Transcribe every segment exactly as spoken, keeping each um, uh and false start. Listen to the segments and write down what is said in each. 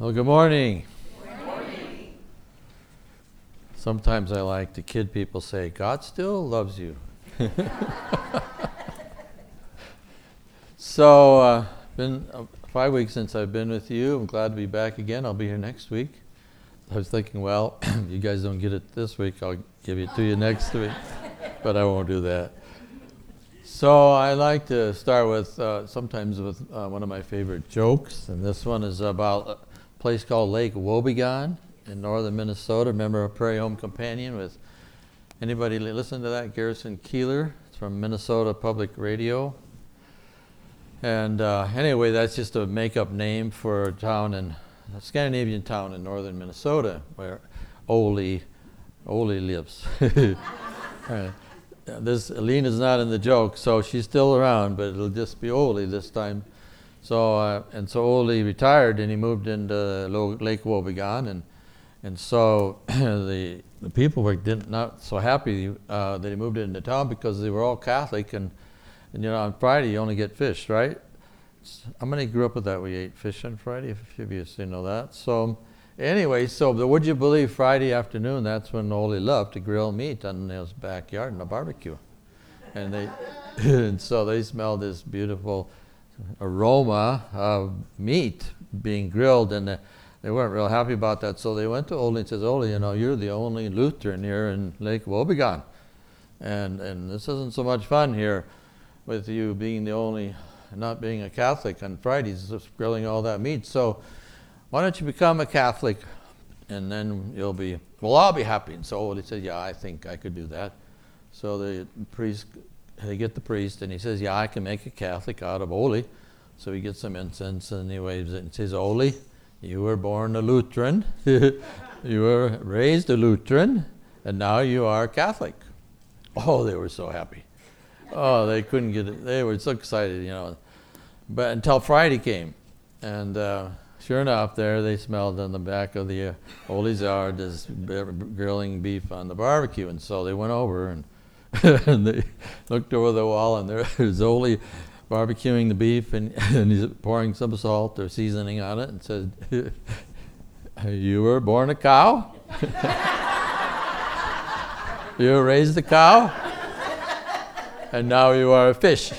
Well, good morning. Good morning. Sometimes I like to kid people, say, God still loves you. So, uh, been uh, five weeks since I've been with you. I'm glad to be back again. I'll be here next week. I was thinking, well, you guys don't get it this week. I'll give it to you next week, but I won't do that. So I like to start with, uh, sometimes with uh, one of my favorite jokes, and this one is about uh, place called Lake Wobegon in northern Minnesota. Remember Prairie Home Companion with, anybody li- listen to that? Garrison Keillor. It's from Minnesota Public Radio. And uh, anyway, that's just a make-up name for a town in, a Scandinavian town in northern Minnesota where Ole, Ole lives. Right. This Alina's not in the joke, so she's still around, but it'll just be Ole this time. So uh, and so Ole retired, and he moved into Lake Wobegon, and and so the the people were didn't not so happy uh, that he moved into town because they were all Catholic, and, and you know on Friday you only get fish, right? How many grew up with that? We ate fish on Friday. If you used to know that. So anyway, so but would you believe Friday afternoon? That's when Ole loved to grill meat on his backyard in a barbecue, and they and so they smelled this beautiful aroma of meat being grilled, and they weren't real happy about that, so they went to Ole and says, Ole, you know, you're the only Lutheran here in Lake Wobegon, and and this isn't so much fun here with you being the only, not being a Catholic on Fridays, just grilling all that meat, so why don't you become a Catholic, and then you'll be, well, I'll be happy. And so Ole said, yeah, I think I could do that. So the priest, they get the priest, and he says, yeah, I can make a Catholic out of Ole. So he gets some incense, and he waves it and says, Ole, you were born a Lutheran, you were raised a Lutheran, and now you are Catholic. Oh, they were so happy. Oh, they couldn't get it. They were so excited, you know. But until Friday came, and uh, sure enough, there they smelled on the back of the uh, Ole's yard this b- grilling beef on the barbecue, and so they went over and and they looked over the wall, and there was Ole barbecuing the beef, and, and he's pouring some salt or seasoning on it, and said, you were born a cow? You were raised a cow? And now you are a fish.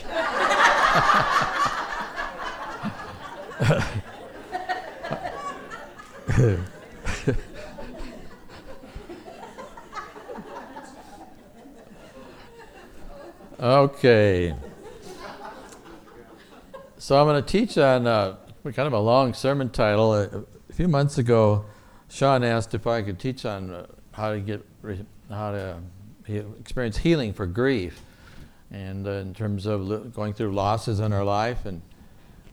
Okay, so I'm going to teach on uh, kind of a long sermon title. A, a few months ago, Sean asked if I could teach on uh, how to get re- how to he- experience healing for grief, and uh, in terms of li- going through losses in our life. And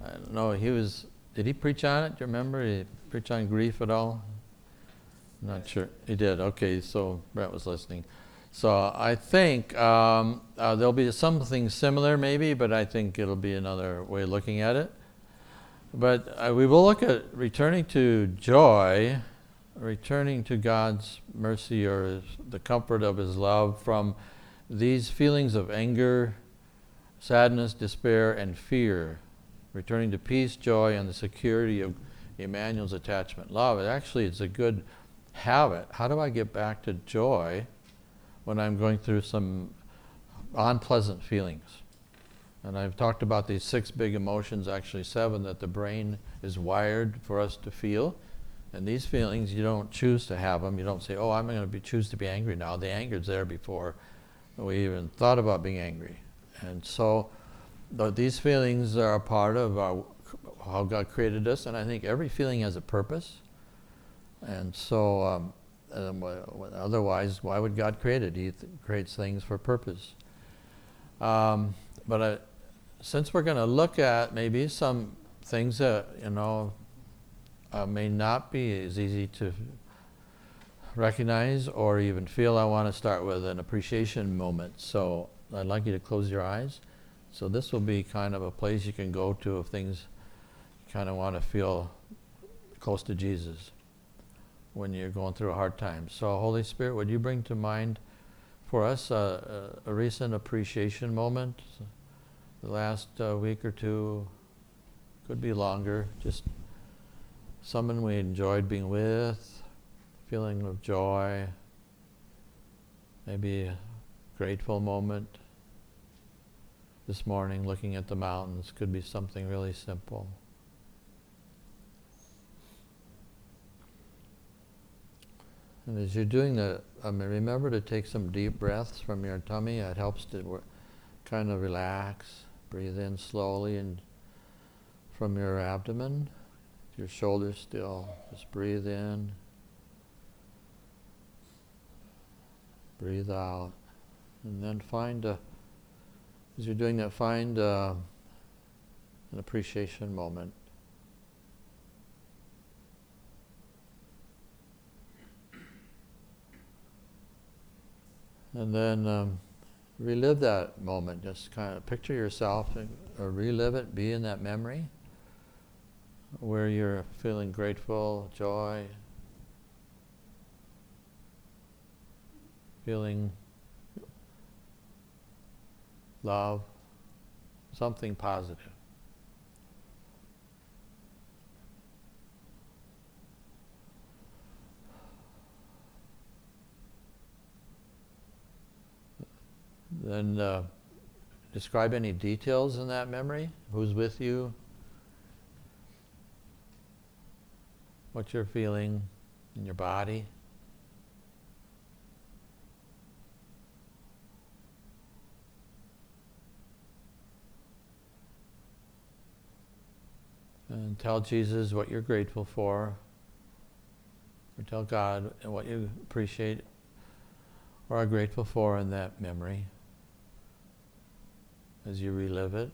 I don't know, he was. Did he preach on it? Do you remember? Did he preach on grief at all? I'm not sure. He did. Okay, so Brent was listening. So I think um, uh, there'll be something similar maybe, but I think it'll be another way of looking at it. But uh, we will look at returning to joy, returning to God's mercy or his, the comfort of his love from these feelings of anger, sadness, despair, and fear. Returning to peace, joy, and the security of Emmanuel's attachment love. It actually is a good habit. How do I get back to joy when I'm going through some unpleasant feelings? And I've talked about these six big emotions, actually seven, that the brain is wired for us to feel. And these feelings, you don't choose to have them. You don't say, oh, I'm going to be, choose to be angry now. The anger's there before we even thought about being angry. And so th- these feelings are a part of our, how God created us. And I think every feeling has a purpose. And so um, Um, otherwise, why would God create it? He th- creates things for purpose. Um, but I, since we're going to look at maybe some things that, you know, uh, may not be as easy to recognize or even feel, I want to start with an appreciation moment. So I'd like you to close your eyes. So this will be kind of a place you can go to if things you kind of want to feel close to Jesus when you're going through a hard time. So Holy Spirit, would you bring to mind for us uh, a, a recent appreciation moment, the last uh, week or two, could be longer, just someone we enjoyed being with, feeling of joy, maybe a grateful moment. This morning, looking at the mountains could be something really simple. And as you're doing that, I mean, remember to take some deep breaths from your tummy. It helps to kind of relax. Breathe in slowly and from your abdomen, your shoulders still. Just breathe in. Breathe out. And then find a, as you're doing that, find a, an appreciation moment. And then um, relive that moment. Just kind of picture yourself and or relive it, be in that memory where you're feeling grateful, joy, feeling love, something positive. Then uh, describe any details in that memory, who's with you, what you're feeling in your body. And tell Jesus what you're grateful for, or tell God what you appreciate or are grateful for in that memory, as you relive it.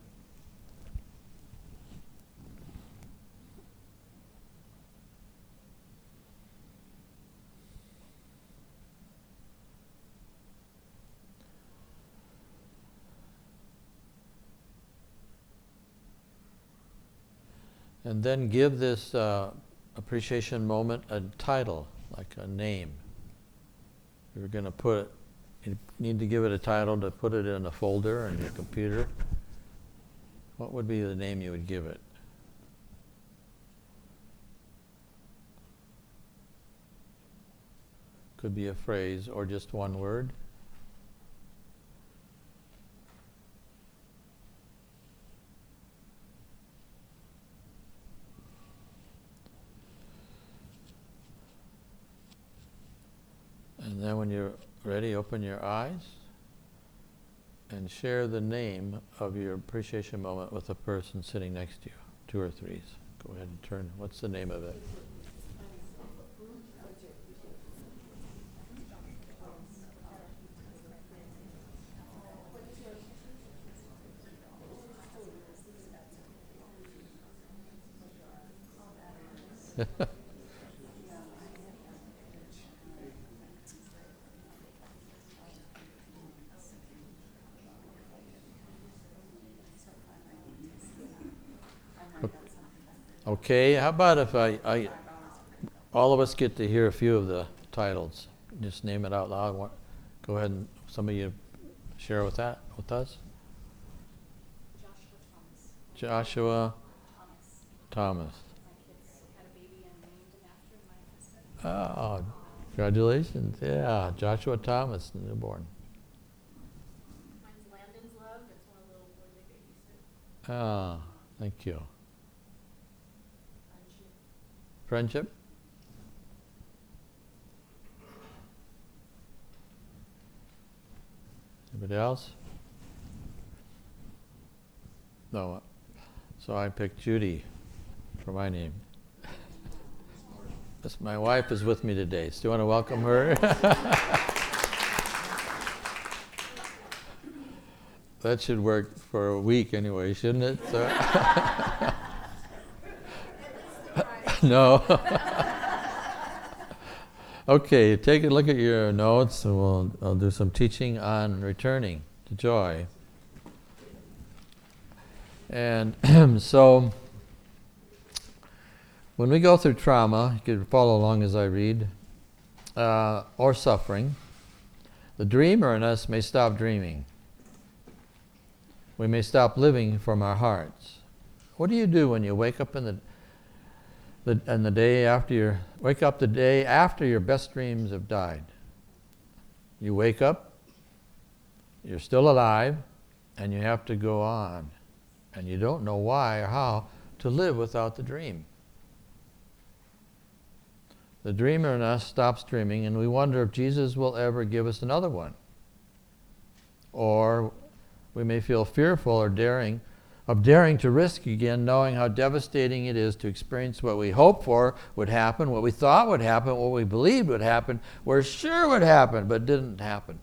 And then give this uh, appreciation moment a title, like a name. You're going to put it, you need to give it a title to put it in a folder on your computer. What would be the name you would give it? Could be a phrase or just one word. And then when you're ready, open your eyes and share the name of your appreciation moment with the person sitting next to you, two or threes. Go ahead and turn. What's the name of it? Okay, how about if I, I, all of us get to hear a few of the titles. Just name it out loud. Go ahead and some of you share with that with us. Joshua Thomas. Joshua Thomas. Oh, congratulations! Yeah, Joshua Thomas, newborn. Mine's Landon's love. It's one of the little boys they babysit. Ah, thank you. Friendship. Anybody else? No. So I picked Judy for my name. My wife is with me today, so do you want to welcome her? That should work for a week anyway, shouldn't it? So no. Okay, take a look at your notes and we'll I'll do some teaching on returning to joy. And so when we go through trauma, you can follow along as I read, uh, or suffering, the dreamer in us may stop dreaming. We may stop living from our hearts. What do you do when you wake up in the The, and the day after your, wake up the day after your best dreams have died. You wake up, you're still alive, and you have to go on. And you don't know why or how to live without the dream. The dreamer in us stops dreaming, and we wonder if Jesus will ever give us another one. Or we may feel fearful or daring of daring to risk again, knowing how devastating it is to experience what we hoped for would happen, what we thought would happen, what we believed would happen, we're sure would happen, but didn't happen.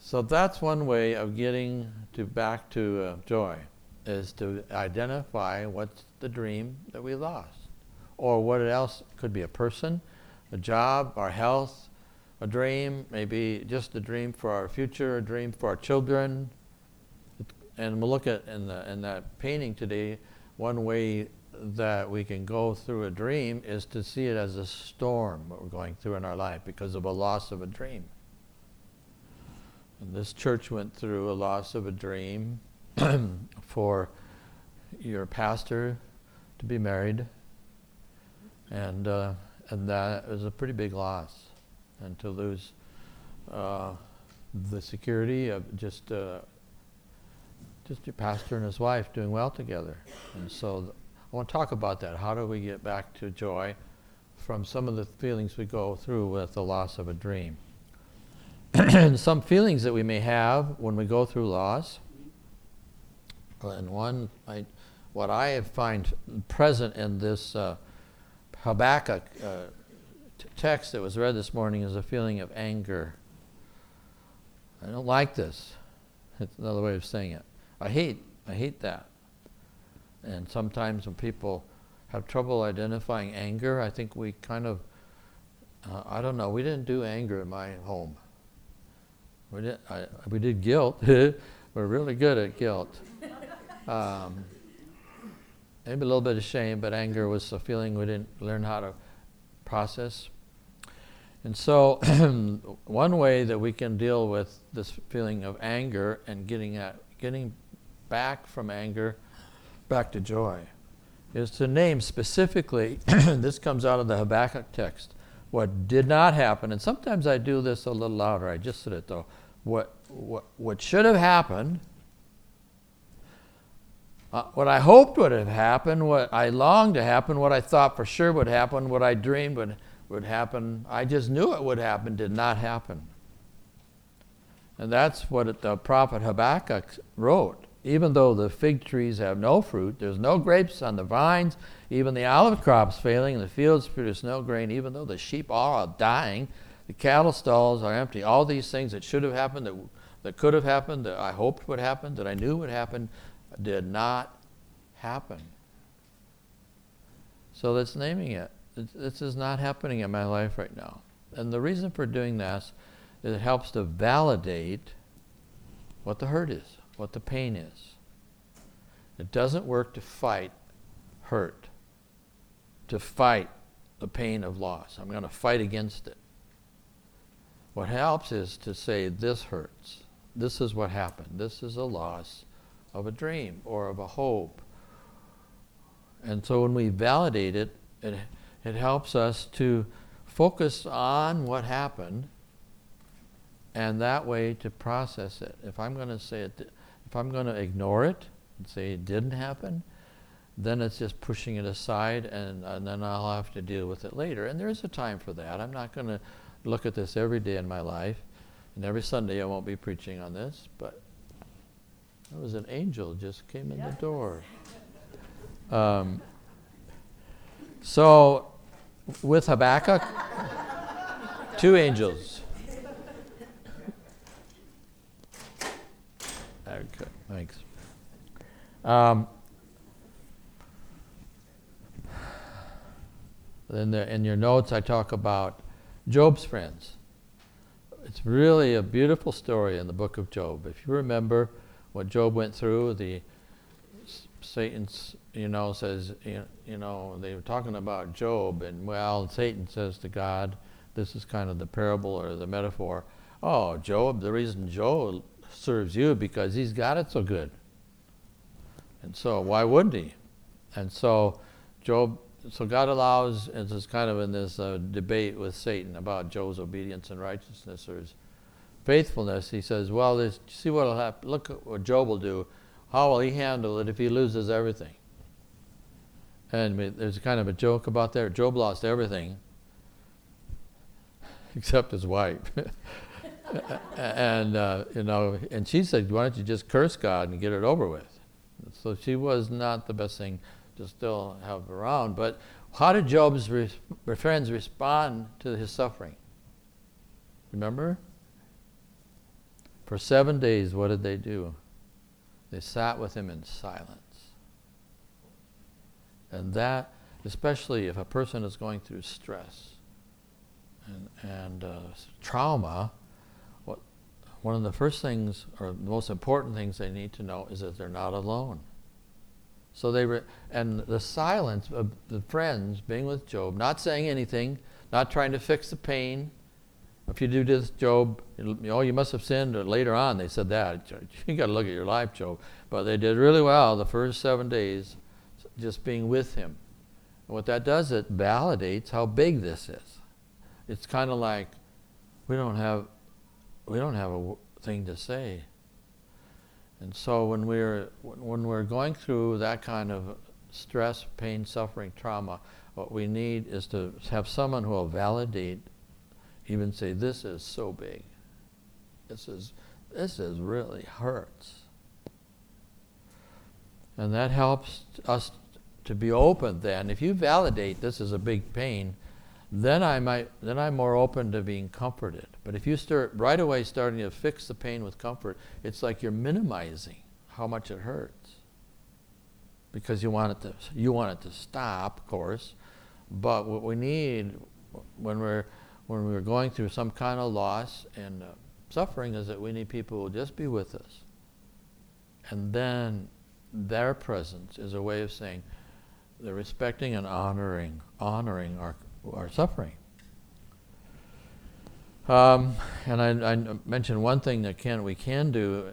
So that's one way of getting to back to uh, joy, is to identify what's the dream that we lost, or what else. It could be a person, a job, our health, a dream, maybe just a dream for our future, a dream for our children. And we'll look at in, the, in that painting today, one way that we can go through a dream is to see it as a storm that we're going through in our life because of a loss of a dream. And this church went through a loss of a dream for your pastor to be married, and, uh, and that was a pretty big loss. And to lose uh, the security of just uh, just your pastor and his wife doing well together. And so th- I want to talk about that. How do we get back to joy from some of the feelings we go through with the loss of a dream? And some feelings that we may have when we go through loss. And one, I, what I find present in this uh, Habakkuk uh, text that was read this morning is a feeling of anger. I don't like this. It's another way of saying it. I hate, I hate that. And sometimes when people have trouble identifying anger, I think we kind of, uh, I don't know, we didn't do anger in my home. We did, I, we did guilt. We're really good at guilt. Um, maybe a little bit of shame, but anger was a feeling we didn't learn how to process. And so one way that we can deal with this feeling of anger and getting at, getting back from anger back to joy is to name specifically, this comes out of the Habakkuk text, what did not happen. And sometimes I do this a little louder. I just said it though. What what, what should have happened, Uh, what I hoped would have happened, what I longed to happen, what I thought for sure would happen, what I dreamed would, would happen, I just knew it would happen, did not happen. And that's what it, the prophet Habakkuk wrote. Even though the fig trees have no fruit, there's no grapes on the vines, even the olive crops failing, and the fields produce no grain, even though the sheep all are dying, the cattle stalls are empty, all these things that should have happened, that, that could have happened, that I hoped would happen, that I knew would happen, did not happen. So that's naming it. This is not happening in my life right now. And the reason for doing this is it helps to validate what the hurt is, what the pain is. It doesn't work to fight hurt, to fight the pain of loss. I'm going to fight against it. What helps is to say, this hurts. This is what happened. This is a loss of a dream or of a hope. And so when we validate it, it, it helps us to focus on what happened, and that way to process it. If I'm going to say it, if I'm going to ignore it and say it didn't happen, then it's just pushing it aside, and, and then I'll have to deal with it later. And there is a time for that. I'm not going to look at this every day in my life, and every Sunday I won't be preaching on this, but it was an angel just came in yeah. the door. Um, so, with Habakkuk, two angels. Okay, thanks. Um, then there, in your notes, I talk about Job's friends. It's really a beautiful story in the book of Job. If you remember what Job went through, the Satan, you know, says, you, you know, they were talking about Job, and well, Satan says to God, this is kind of the parable or the metaphor, oh, Job, the reason Job serves you because he's got it so good. And so why wouldn't he? And so Job, so God allows, and this is kind of in this uh, debate with Satan about Job's obedience and righteousness or his faithfulness. He says, well, this, see what will happen, look at what Job will do. How will he handle it if he loses everything? And there's kind of a joke about there. Job lost everything except his wife. And, uh, you know, and she said, why don't you just curse God and get it over with? So she was not the best thing to still have around. But how did Job's re friends respond to his suffering? Remember? For seven days, what did they do? They sat with him in silence. And that, especially if a person is going through stress and, and uh, trauma, what, one of the first things, or the most important things they need to know is that they're not alone. So they were, and the silence of the friends being with Job, not saying anything, not trying to fix the pain. If you do this, Job, you know, you must have sinned. Or later on, they said that. You got to look at your life, Job. But they did really well the first seven days just being with him. And what that does, it validates how big this is. It's kind of like we don't have, we don't have a thing to say. And so when we're, when we're going through that kind of stress, pain, suffering, trauma, what we need is to have someone who will validate, even say, this is so big. This is, this is really hurts. And that helps us to be open then. If you validate this is a big pain, then, I might, then I'm more open to being comforted. But if you start right away starting to fix the pain with comfort, it's like you're minimizing how much it hurts. Because you want it to, you want it to stop, of course. But what we need when we're, when we're going through some kind of loss and uh, suffering is that we need people who will just be with us. And then their presence is a way of saying they're respecting and honoring honoring our, our suffering. Um, and I, I mentioned one thing that can, we can do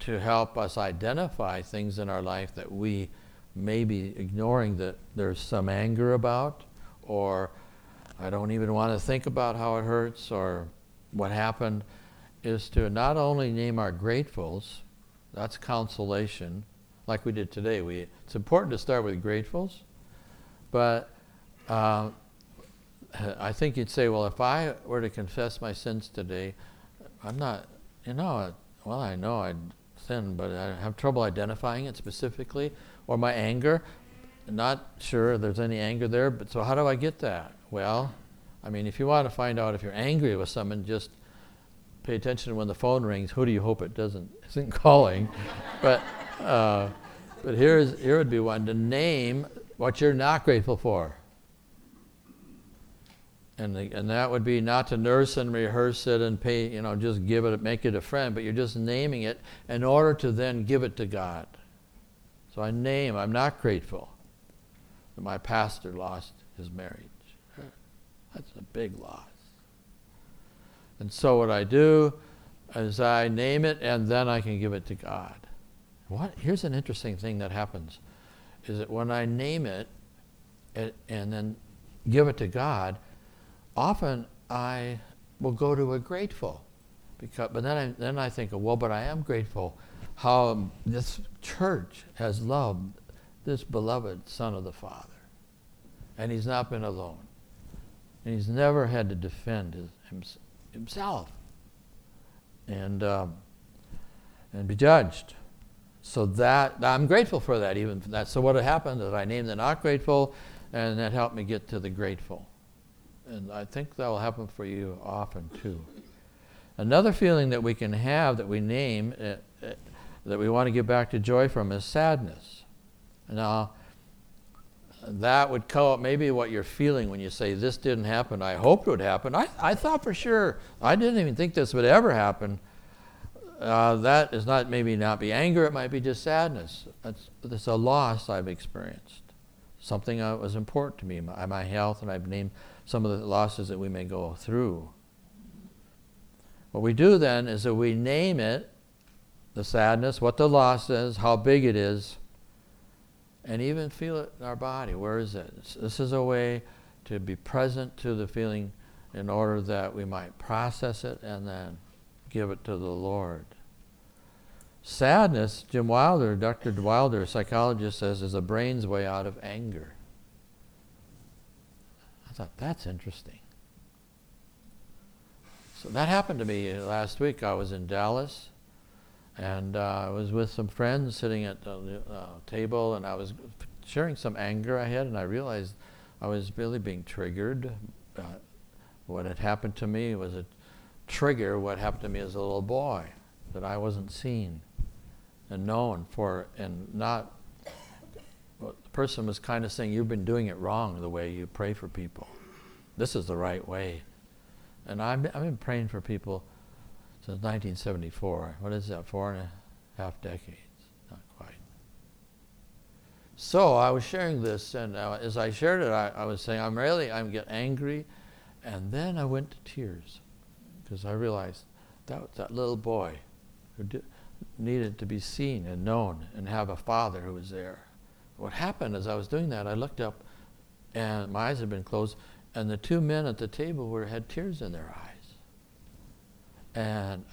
to help us identify things in our life that we may be ignoring, that there's some anger about, or I don't even want to think about how it hurts or what happened, is to not only name our gratefuls, that's consolation, like we did today. We, it's important to start with gratefuls, but uh, I think you'd say, well, if I were to confess my sins today, I'm not, you know, well, I know I sin, but I have trouble identifying it specifically, or my anger, not sure there's any anger there, but so how do I get that? Well, I mean, if you want to find out if you're angry with someone, just pay attention when the phone rings. Who do you hope it doesn't, isn't calling? But Uh, but here is, here would be one to name what you're not grateful for. And, the, and that would be not to nurse and rehearse it and pay, you know, just give it, make it a friend, but you're just naming it in order to then give it to God. So I name, I'm not grateful that my pastor lost his marriage. That's a big loss. And so what I do is I name it and then I can give it to God. What? Here's an interesting thing that happens, is that when I name it, it and then give it to God, often I will go to a grateful, because, but then I, then I think, well, but I am grateful how this church has loved this beloved Son of the Father, and he's not been alone, and he's never had to defend his, himself and, um, and be judged. So that, I'm grateful for that even for that. So what happened is I named the not grateful, and that helped me get to the grateful. And I think that will happen for you often too. Another feeling that we can have that we name, uh, uh, that we want to get back to joy from, is sadness. Now, that would call up maybe what you're feeling when you say, this didn't happen, I hoped it would happen. I, I thought for sure, I didn't even think this would ever happen. Uh, that is not maybe not be anger, it might be just sadness. That's, that's a loss I've experienced. Something that was important to me, my, my health, and I've named some of the losses that we may go through. What we do then is that we name it, the sadness, what the loss is, how big it is, and even feel it in our body. Where is it? This is a way to be present to the feeling in order that we might process it and then give it to the Lord. Sadness, Jim Wilder, Doctor Wilder, a psychologist, says is the brain's way out of anger. I thought, that's interesting. So that happened to me last week. I was in Dallas, and uh, I was with some friends sitting at the uh, table, and I was sharing some anger I had, and I realized I was really being triggered. Uh, what had happened to me was a trigger. What happened to me as a little boy, that I wasn't seen and known for, and not, well, the person was kind of saying, you've been doing it wrong the way you pray for people. This is the right way. And I'm, I've been praying for people since nineteen seventy-four. What is that, four and a half decades? Not quite. So I was sharing this, and uh, as I shared it, I, I was saying, I'm really, I'm getting angry. And then I went to tears, because I realized that was that little boy who did, needed to be seen and known and have a father who was there. What happened as I was doing that, I looked up, and my eyes had been closed, and the two men at the table were had tears in their eyes. And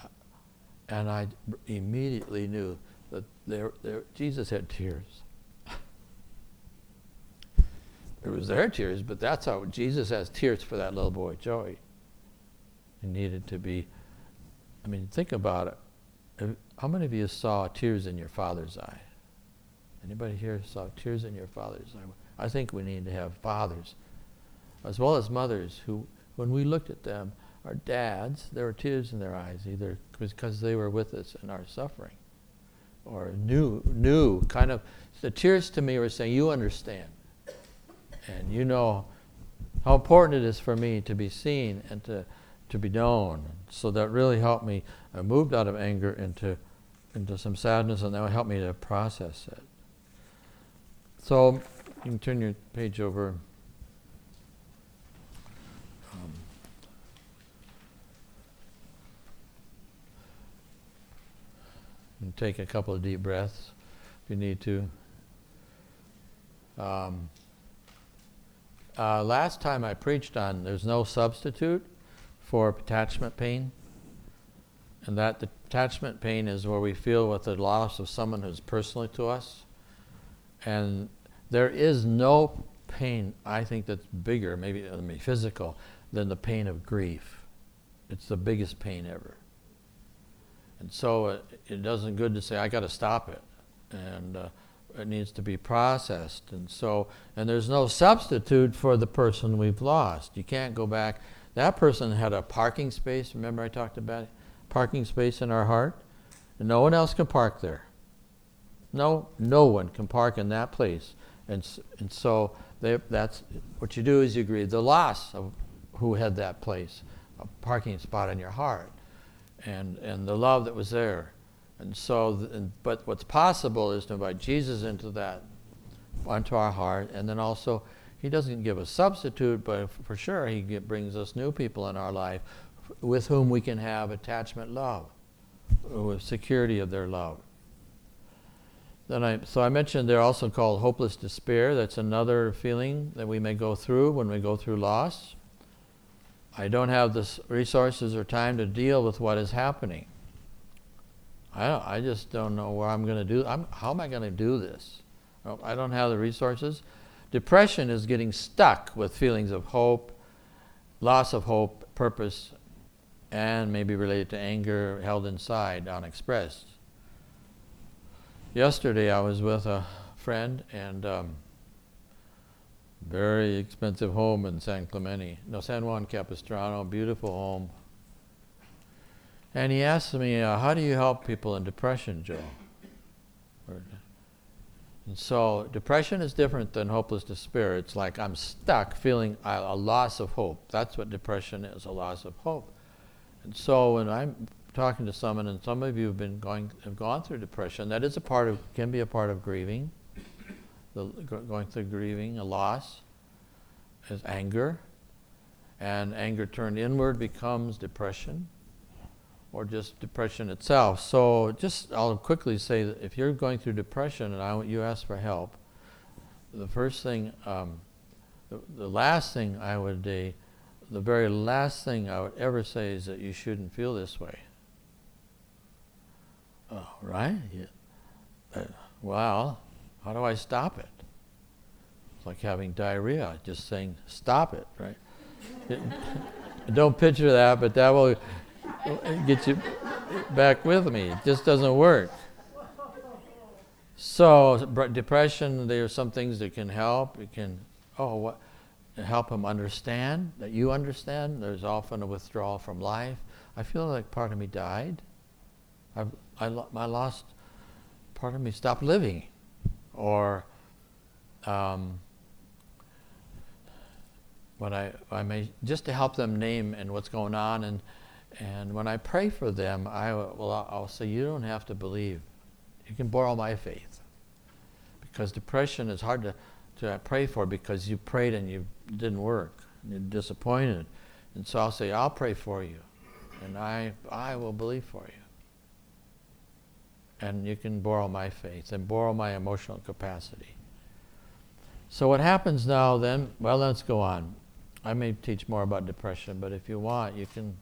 and I immediately knew that they were, they were, Jesus had tears. It was their tears, but that's how Jesus has tears for that little boy, Joey. He needed to be, I mean, think about it. If, how many of you saw tears in your father's eye? Anybody here saw tears in your father's eye? I think we need to have fathers as well as mothers who, when we looked at them, our dads, there were tears in their eyes, either because they were with us in our suffering or knew, knew kind of, the tears to me were saying, you understand. And you know how important it is for me to be seen and to, to be known. So that really helped me. I moved out of anger into, into some sadness, and that helped me to process it. So you can turn your page over. Um, and take a couple of deep breaths if you need to. Um, uh, last time I preached on there's no substitute for attachment pain, and that the attachment pain is where we feel with the loss of someone who's personally to us. And there is no pain, I think, that's bigger, maybe physical, than the pain of grief. It's the biggest pain ever. And so it, it doesn't good to say, I got to stop it. And uh, it needs to be processed. And so, and there's no substitute for the person we've lost. You can't go back. That person had a parking space. Remember I talked about it? Parking space in our heart. And no one else can park there. No, no one can park in that place. And, and so they, that's what you do is you grieve the loss of who had that place, a parking spot in your heart, and, and the love that was there. And so, th- and, but what's possible is to invite Jesus into that, onto our heart. And then also, he doesn't give a substitute, but for sure he get, brings us new people in our life with whom we can have attachment love, with security of their love. Then I, so I mentioned they're also called hopeless despair. That's another feeling that we may go through when we go through loss. I don't have the resources or time to deal with what is happening. I don't, I just don't know where I'm going to do. I'm, how am I going to do this? I don't have the resources. Depression is getting stuck with feelings of hope, loss of hope, purpose, and maybe related to anger held inside, unexpressed. Yesterday I was with a friend and um, very expensive home in San Clemente, no, San Juan Capistrano, beautiful home. And he asked me, uh, how do you help people in depression, Joe? And so depression is different than hopeless despair. It's like I'm stuck feeling a, a loss of hope. That's what depression is, a loss of hope. And so when I'm talking to someone, and some of you have been going have gone through depression, that is a part of, can be a part of grieving, the, going through grieving, a loss, is anger, and anger turned inward becomes depression, or just depression itself. So just I'll quickly say that if you're going through depression and I, you ask for help, the first thing, um, the, the last thing I would do, the very last thing I would ever say is that you shouldn't feel this way. Oh, right? Yeah. Uh, well, how do I stop it? It's like having diarrhea, just saying, stop it, right? It, don't picture that, but that will get you back with me. It just doesn't work. So depression, there are some things that can help. It can, oh, what, help them understand that you understand. There's often a withdrawal from life. I feel like part of me died. I, I, I lost, part of me stopped living. Or um, when I, I may, just to help them name and what's going on, and and when I pray for them, I will I'll say, you don't have to believe. You can borrow my faith, because depression is hard to, to pray for, because you prayed and you didn't work, and you're disappointed. And so I'll say, I'll pray for you, and I I will believe for you. And you can borrow my faith and borrow my emotional capacity. So what happens now then, well, let's go on. I may teach more about depression, but if you want, you can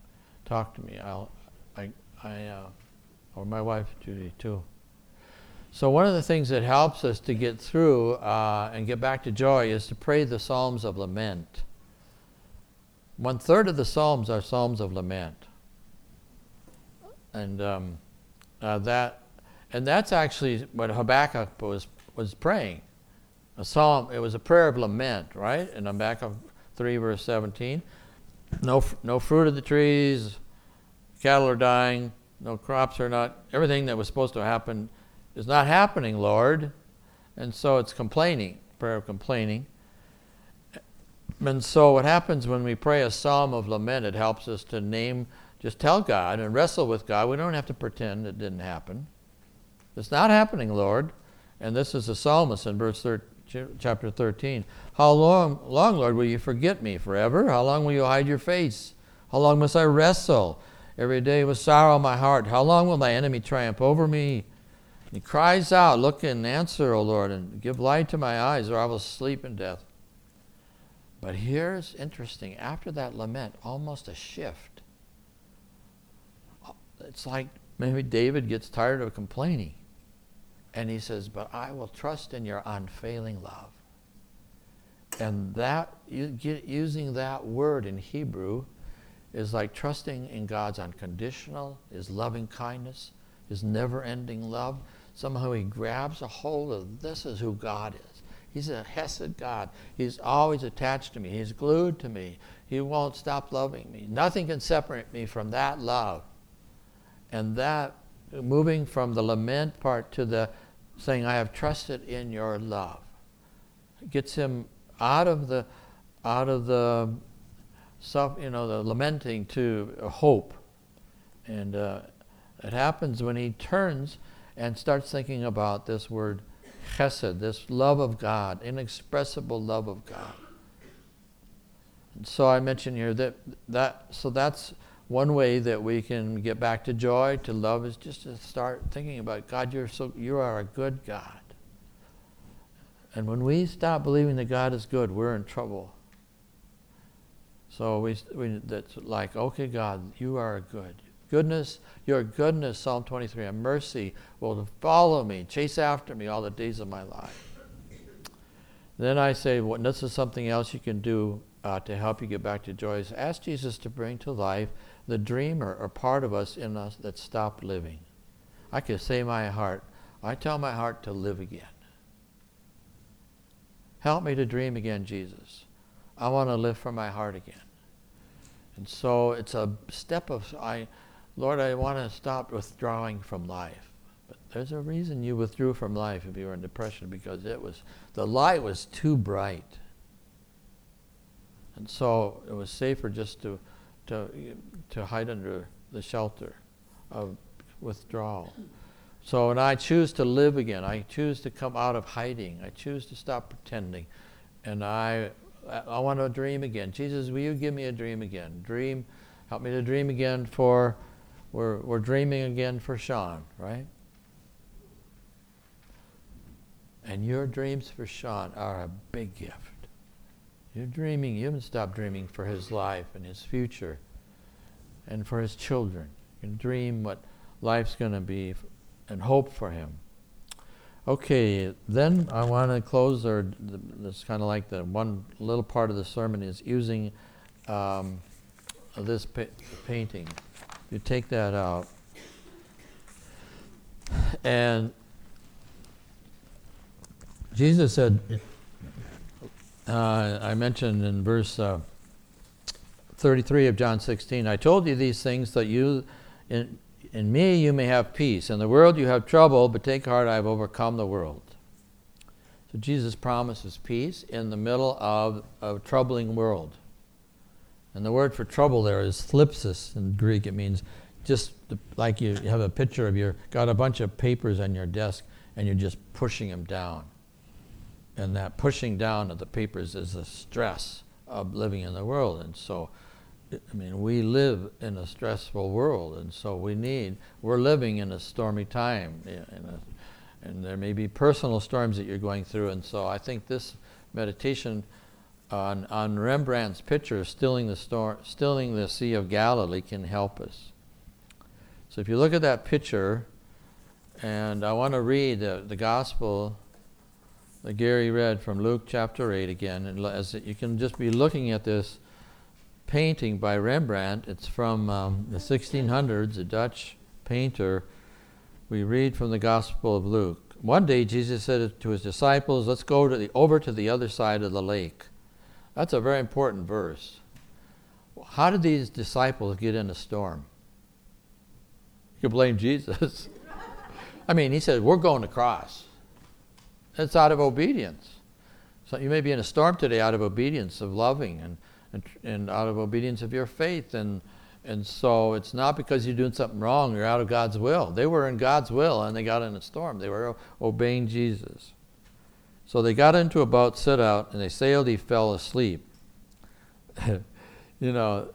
talk to me. I'll, I, I, uh, or my wife, Judy, too. So one of the things that helps us to get through uh, and get back to joy is to pray the Psalms of Lament. One third of the Psalms are Psalms of Lament. And um, uh, that, And that's actually what Habakkuk was was praying. A psalm, it was a prayer of lament, right? In Habakkuk three, verse seventeen. No no fruit of the trees, cattle are dying, no crops are not, everything that was supposed to happen is not happening, Lord. And so it's complaining, prayer of complaining. And so what happens when we pray a psalm of lament, it helps us to name, just tell God and wrestle with God. We don't have to pretend it didn't happen. It's not happening, Lord. And this is the psalmist in verse thirteen, chapter thirteen. How long, long, Lord, will you forget me forever? How long will you hide your face? How long must I wrestle every day with sorrow in my heart? How long will my enemy triumph over me? And he cries out, look and answer, O Lord, and give light to my eyes, or I will sleep in death. But here's interesting. After that lament, almost a shift. It's like maybe David gets tired of complaining. And he says, but I will trust in your unfailing love. And that, you get, using that word in Hebrew is like trusting in God's unconditional, his loving kindness, his never-ending love. Somehow he grabs a hold of, this is who God is. He's a hesed God. He's always attached to me. He's glued to me. He won't stop loving me. Nothing can separate me from that love. And that, moving from the lament part to the saying, I have trusted in your love, gets him out of the, out of the, you know, the lamenting to hope. And uh, it happens when he turns and starts thinking about this word chesed, this love of God, inexpressible love of God. And so I mentioned here that, that so that's, one way that we can get back to joy, to love, is just to start thinking about God. You're so, you are a good God. And when we stop believing that God is good, we're in trouble. So we, we that's like, okay, God, you are good. Goodness, your goodness, Psalm twenty-three, and mercy will follow me, chase after me all the days of my life. Then I say, well, this is something else you can do uh, to help you get back to joy, is ask Jesus to bring to life the dreamer or part of us in us that stopped living. I can say my heart, I tell my heart to live again. Help me to dream again, Jesus. I want to live from my heart again. And so it's a step of, I, Lord, I want to stop withdrawing from life. But there's a reason you withdrew from life if you were in depression, because it was, the light was too bright. And so it was safer just to to to hide under the shelter of withdrawal. So when I choose to live again, I choose to come out of hiding. I choose to stop pretending. And I I want to dream again. Jesus, will you give me a dream again? Dream, help me to dream again for, we're, we're dreaming again for Sean, right? And your dreams for Sean are a big gift. You're dreaming, you haven't stopped dreaming for his life and his future and for his children. You can dream what life's going to be and hope for him. Okay, then I want to close, or it's kind of like the one little part of the sermon is using um, this pa- painting. You take that out. And Jesus said, uh, I mentioned in verse uh, thirty-three of John sixteen, I told you these things that you, in, in me you may have peace. In the world you have trouble, but take heart, I have overcome the world. So Jesus promises peace in the middle of a troubling world. And the word for trouble there is thlipsis in Greek. It means just like you have a picture of your, got a bunch of papers on your desk and you're just pushing them down. And that pushing down of the papers is the stress of living in the world. And so, I mean, we live in a stressful world, and so we need, we're living in a stormy time, in a, and there may be personal storms that you're going through. And so I think this meditation on, on Rembrandt's picture, Stilling the Storm, Stilling the Sea of Galilee, can help us. So if you look at that picture, and I want to read the, the gospel that Gary read from Luke chapter eight again, and as you can just be looking at this painting by Rembrandt. It's from um, the sixteen hundreds, a Dutch painter. We read from the Gospel of Luke. One day Jesus said to his disciples, let's go to the, over to the other side of the lake. That's a very important verse. How did these disciples get in a storm? You can blame Jesus. I mean, he said, we're going across. It's out of obedience. So you may be in a storm today out of obedience of loving and And, and out of obedience of your faith. And and so it's not because you're doing something wrong, you're out of God's will. They were in God's will and they got in a storm. They were obeying Jesus. So they got into a boat, set out, and they sailed, he fell asleep. You know,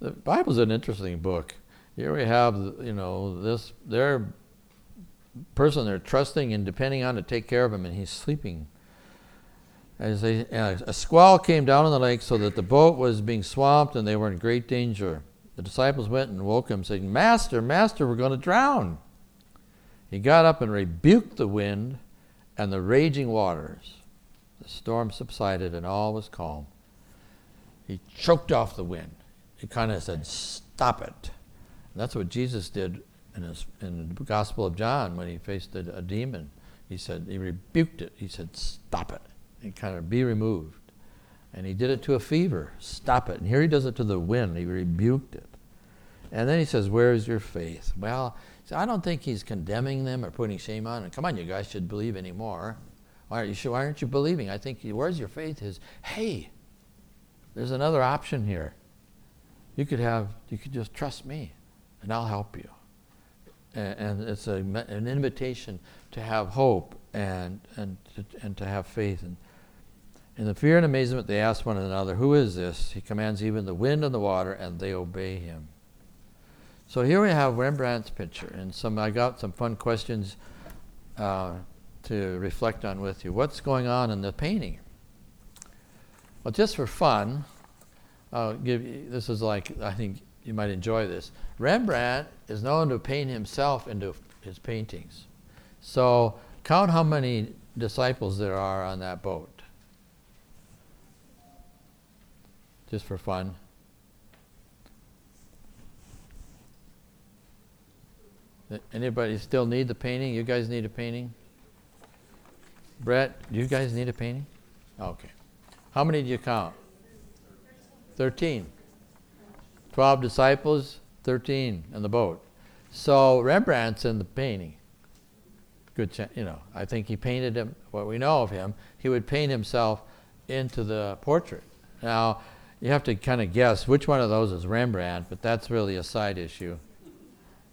the Bible's an interesting book. Here we have, you know, this their person they're trusting and depending on to take care of him, and he's sleeping. As they, uh, a squall came down on the lake so that the boat was being swamped and they were in great danger. The disciples went and woke him, saying, Master, Master, we're going to drown. He got up and rebuked the wind and the raging waters. The storm subsided and all was calm. He choked off the wind. He kind of said, stop it. And that's what Jesus did in, his, in the Gospel of John when he faced a, a demon. He said, he rebuked it. He said, stop it. And kind of be removed. And he did it to a fever. Stop it. And here he does it to the wind. He rebuked it. And then he says, where is your faith? Well, I don't think he's condemning them or putting shame on them. Come on, you guys should believe anymore. Why aren't you, why aren't you believing? I think, where's your faith? Is, hey, there's another option here. You could have, you could just trust me and I'll help you. And, and it's a, an invitation to have hope and and to, and to have faith. And in the fear and amazement, they ask one another, who is this? He commands even the wind and the water, and they obey him. So here we have Rembrandt's picture, and some I got some fun questions uh, to reflect on with you. What's going on in the painting? Well, just for fun, I'll give you, this is like, I think you might enjoy this. Rembrandt is known to paint himself into his paintings. So count how many disciples there are on that boat. Just for fun. Anybody still need the painting? You guys need a painting? Brett, do you guys need a painting? Okay. How many do you count? Thirteen. Twelve disciples, thirteen in the boat. So Rembrandt's in the painting. Good chance, you know, I think he painted him, what we know of him, he would paint himself into the portrait. Now, you have to kind of guess which one of those is Rembrandt, but that's really a side issue.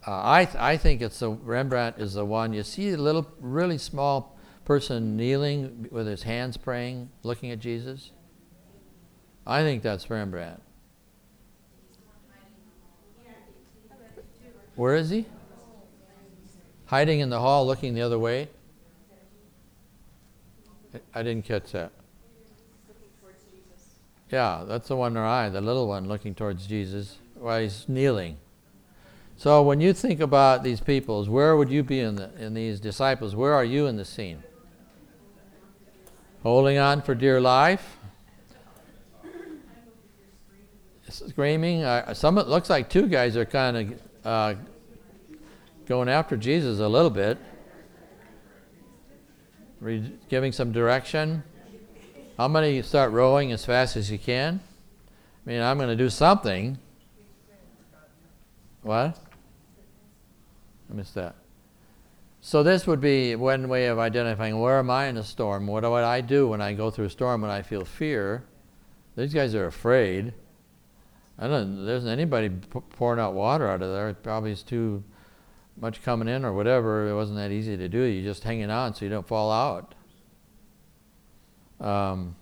Uh, I th- I think it's the Rembrandt is the one. You see a little, really small person kneeling with his hands praying, looking at Jesus. I think that's Rembrandt. Where is he? Hiding in the hall, looking the other way. I didn't catch that. Looking towards Jesus. Yeah, that's the one in her eye, the little one looking towards Jesus while he's kneeling. So when you think about these peoples, where would you be in the, in these disciples? Where are you in the scene? Holding on for dear life? Screaming? Uh, some, it looks like two guys are kind of uh, going after Jesus a little bit. Re- giving some direction. How many start rowing as fast as you can? I mean, I'm going to do something. What? I missed that. So this would be one way of identifying, where am I in a storm? What do I do when I go through a storm, when I feel fear? These guys are afraid. I don't, there isn't anybody p- pouring out water out of there. It probably is too much coming in or whatever. It wasn't that easy to do. You're just hanging on so you don't fall out. Um,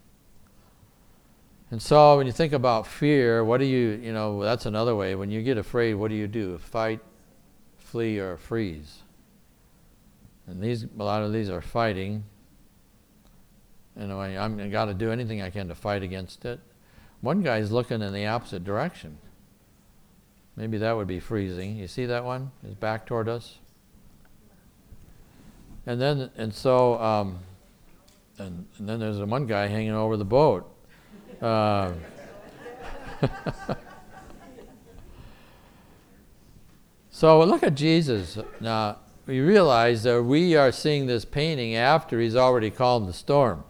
And so when you think about fear, what do you, you know, that's another way. When you get afraid, what do you do? Fight, flee, or freeze. And these, a lot of these are fighting. You know, I, I'm got to do anything I can to fight against it. One guy's looking in the opposite direction. Maybe that would be freezing. You see that one? His back toward us. And then, and so, um, and, and then there's the one guy hanging over the boat. Uh, so look at Jesus. Now we realize that we are seeing this painting after he's already calmed the storm.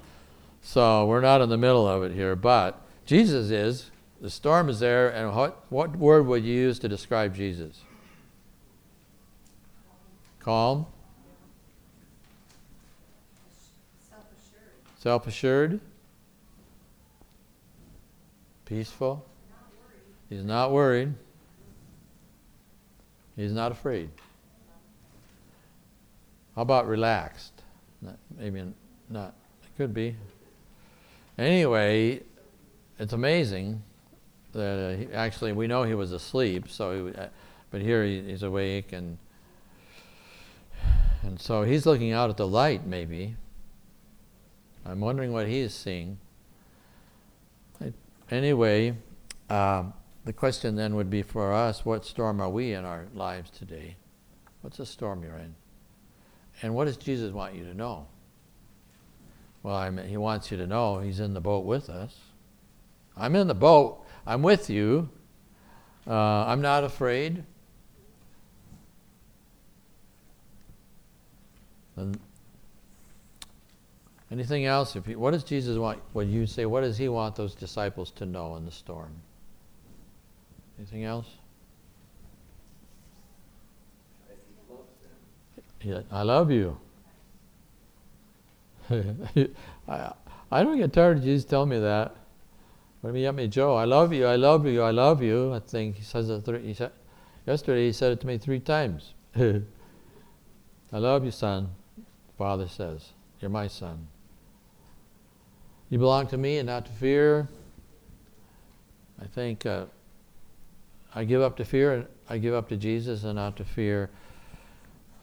So we're not in the middle of it here, but Jesus is. The storm is there, and what, what word would you use to describe Jesus? Calm? Self-assured. Self-assured? Peaceful. He's not worried. He's not afraid. How about relaxed? Not, maybe not. It could be. Anyway, it's amazing that uh, he, actually we know he was asleep. So, he, uh, but here he, he's awake, and and so he's looking out at the light. Maybe. I'm wondering what he is seeing. Anyway, um, the question then would be for us, what storm are we in our lives today? What's the storm you're in? And what does Jesus want you to know? Well, I mean, he wants you to know he's in the boat with us. I'm in the boat. I'm with you. Uh, I'm not afraid. And anything else? If you, what does Jesus want, when you say, what does he want those disciples to know in the storm? Anything else? Yeah, I love you. I, I don't get tired of Jesus telling me that. When he met me, Joe, I love you, I love you, I love you. I think he says it three, he said, yesterday he said it to me three times. I love you, son, Father says. You're my son. You belong to me and not to fear. I think uh, I give up to fear, and I give up to Jesus and not to fear.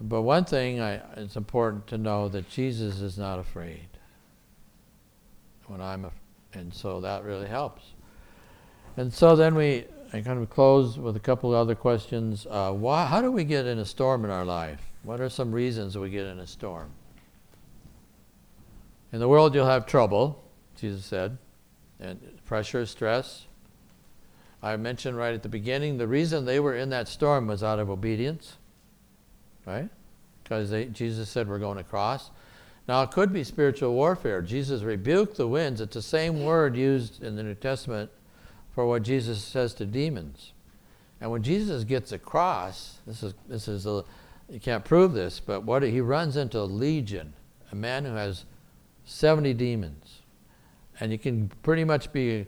But one thing, I, it's important to know that Jesus is not afraid. When I'm, af- and so that really helps. And so then we, I kind of close with a couple of other questions. Uh, why? How do we get in a storm in our life? What are some reasons we get in a storm? In the world you'll have trouble, Jesus said, and pressure, stress. I mentioned right at the beginning, the reason they were in that storm was out of obedience, right? Because they, Jesus said we're going to cross. Now it could be spiritual warfare. Jesus rebuked the winds. It's the same word used in the New Testament for what Jesus says to demons. And when Jesus gets across, this is this is a, you can't prove this, but what he runs into a legion, a man who has seventy demons, and you can pretty much be,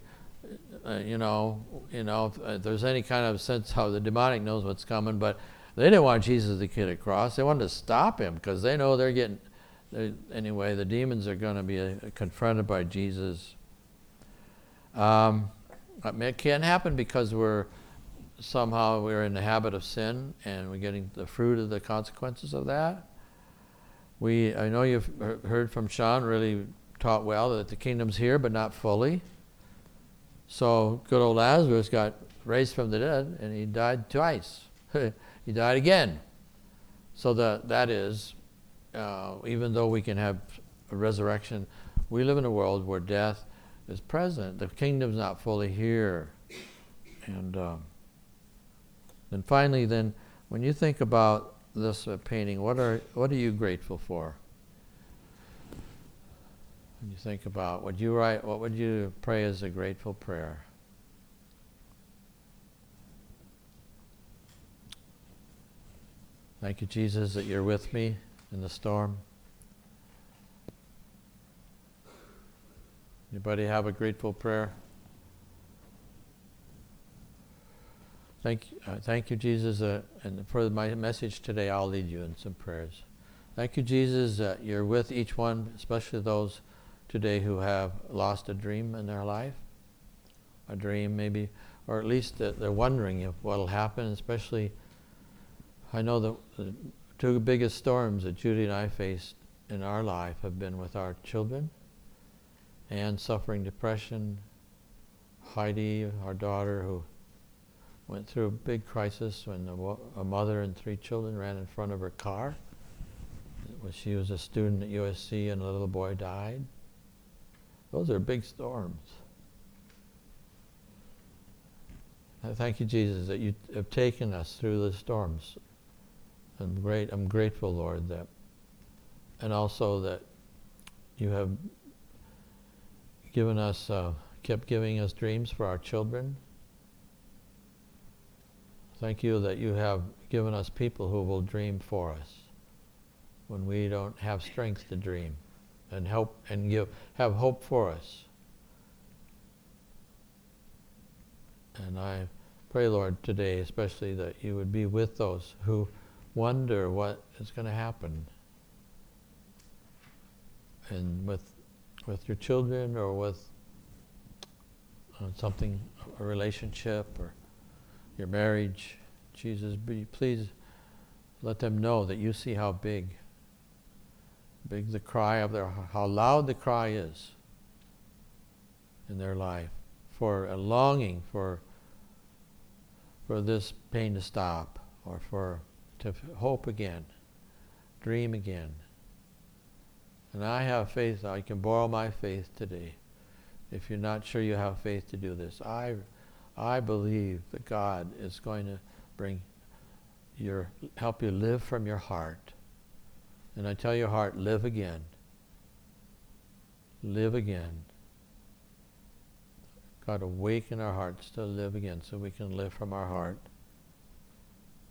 uh, you know, you know, if, if there's any kind of sense how the demonic knows what's coming, but they didn't want Jesus to get across. They wanted to stop him because they know they're getting, they're, anyway, the demons are going to be uh, confronted by Jesus. Um, I mean, it can't happen because we're somehow we're in the habit of sin and we're getting the fruit of the consequences of that. We, I know you've heard from Sean, really taught well that the kingdom's here but not fully. So good old Lazarus got raised from the dead, and he died twice. He died again. So the, that is, uh, even though we can have a resurrection, we live in a world where death is present. The kingdom's not fully here. And um, then finally, then, when you think about this uh, painting, what are what are you grateful for? When you think about, would you write, what would you pray as a grateful prayer? Thank you, Jesus, that you're with me in the storm. Anybody have a grateful prayer? Thank you, uh, thank you, Jesus, uh, and for my message today, I'll lead you in some prayers. Thank you, Jesus, that you're with each one, especially those today who have lost a dream in their life, a dream maybe, or at least that they're wondering if what'll happen. Especially, I know the, the two biggest storms that Judy and I faced in our life have been with our children and suffering depression. Heidi, our daughter, who went through a big crisis when a, a mother and three children ran in front of her car. She was a student at U S C, and a little boy died. Those are big storms. I thank you, Jesus, that you have taken us through the storms. I'm great. I'm grateful, Lord, that, and also that you have given us, uh, kept giving us dreams for our children. Thank you that you have given us people who will dream for us when we don't have strength to dream, and help and give, have hope for us. And I pray, Lord, today especially that you would be with those who wonder what is going to happen, and with with your children, or with uh, something, a relationship, or your marriage. Jesus, be, please let them know that you see how big Big the cry of their, how loud the cry is in their life, for a longing for for this pain to stop, or for to hope again, dream again. And I have faith. I can borrow my faith today. If you're not sure you have faith to do this, I I believe that God is going to bring your help you live from your heart. And I tell your heart, live again. Live again. God, awaken our hearts to live again so we can live from our heart.